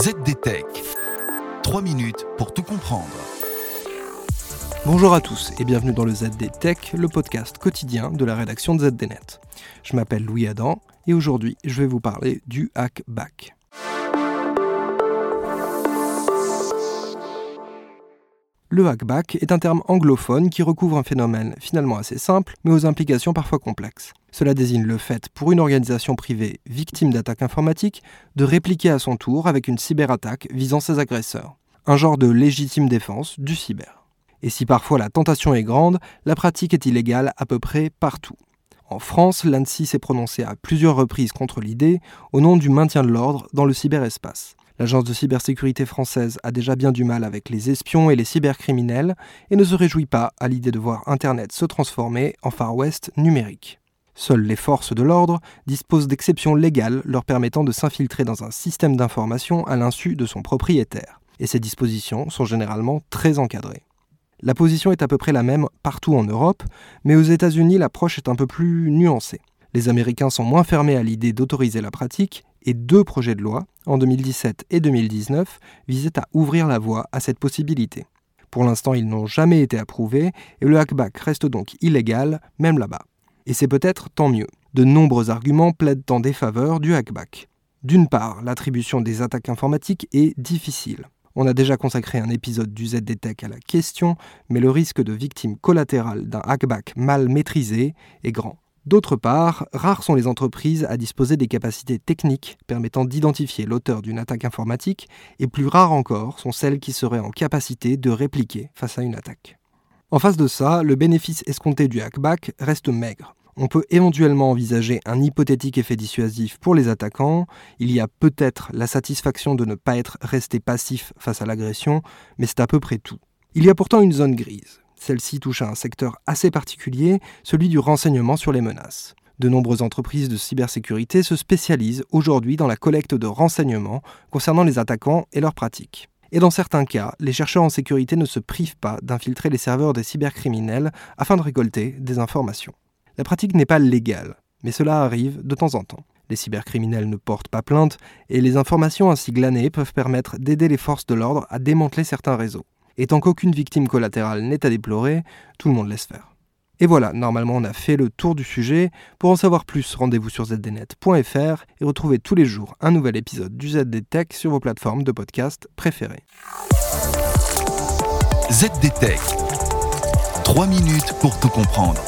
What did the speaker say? ZDTech, 3 minutes pour tout comprendre. Bonjour à tous et bienvenue dans le ZDTech, le podcast quotidien de la rédaction de ZDNet. Je m'appelle Louis Adam et aujourd'hui je vais vous parler du hackback. Le hackback est un terme anglophone qui recouvre un phénomène finalement assez simple, mais aux implications parfois complexes. Cela désigne le fait pour une organisation privée victime d'attaques informatiques de répliquer à son tour avec une cyberattaque visant ses agresseurs. Un genre de légitime défense du cyber. Et si parfois la tentation est grande, la pratique est illégale à peu près partout. En France, l'ANSSI s'est prononcée à plusieurs reprises contre l'idée au nom du maintien de l'ordre dans le cyberespace. L'agence de cybersécurité française a déjà bien du mal avec les espions et les cybercriminels et ne se réjouit pas à l'idée de voir Internet se transformer en Far West numérique. Seules les forces de l'ordre disposent d'exceptions légales leur permettant de s'infiltrer dans un système d'information à l'insu de son propriétaire. Et ces dispositions sont généralement très encadrées. La position est à peu près la même partout en Europe, mais aux États-Unis l'approche est un peu plus nuancée. Les Américains sont moins fermés à l'idée d'autoriser la pratique et 2 projets de loi, en 2017 et 2019, visaient à ouvrir la voie à cette possibilité. Pour l'instant, ils n'ont jamais été approuvés et le hackback reste donc illégal, même là-bas. Et c'est peut-être tant mieux. De nombreux arguments plaident en défaveur du hackback. D'une part, l'attribution des attaques informatiques est difficile. On a déjà consacré un épisode du ZDTech à la question, mais le risque de victime collatérale d'un hackback mal maîtrisé est grand. D'autre part, rares sont les entreprises à disposer des capacités techniques permettant d'identifier l'auteur d'une attaque informatique, et plus rares encore sont celles qui seraient en capacité de répliquer face à une attaque. En face de ça, le bénéfice escompté du hackback reste maigre. On peut éventuellement envisager un hypothétique effet dissuasif pour les attaquants, il y a peut-être la satisfaction de ne pas être resté passif face à l'agression, mais c'est à peu près tout. Il y a pourtant une zone grise. Celle-ci touche à un secteur assez particulier, celui du renseignement sur les menaces. De nombreuses entreprises de cybersécurité se spécialisent aujourd'hui dans la collecte de renseignements concernant les attaquants et leurs pratiques. Et dans certains cas, les chercheurs en sécurité ne se privent pas d'infiltrer les serveurs des cybercriminels afin de récolter des informations. La pratique n'est pas légale, mais cela arrive de temps en temps. Les cybercriminels ne portent pas plainte et les informations ainsi glanées peuvent permettre d'aider les forces de l'ordre à démanteler certains réseaux. Et tant qu'aucune victime collatérale n'est à déplorer, tout le monde laisse faire. Et voilà, normalement on a fait le tour du sujet. Pour en savoir plus, rendez-vous sur zdnet.fr et retrouvez tous les jours un nouvel épisode du ZDTech sur vos plateformes de podcast préférées. ZDTech, 3 minutes pour tout comprendre.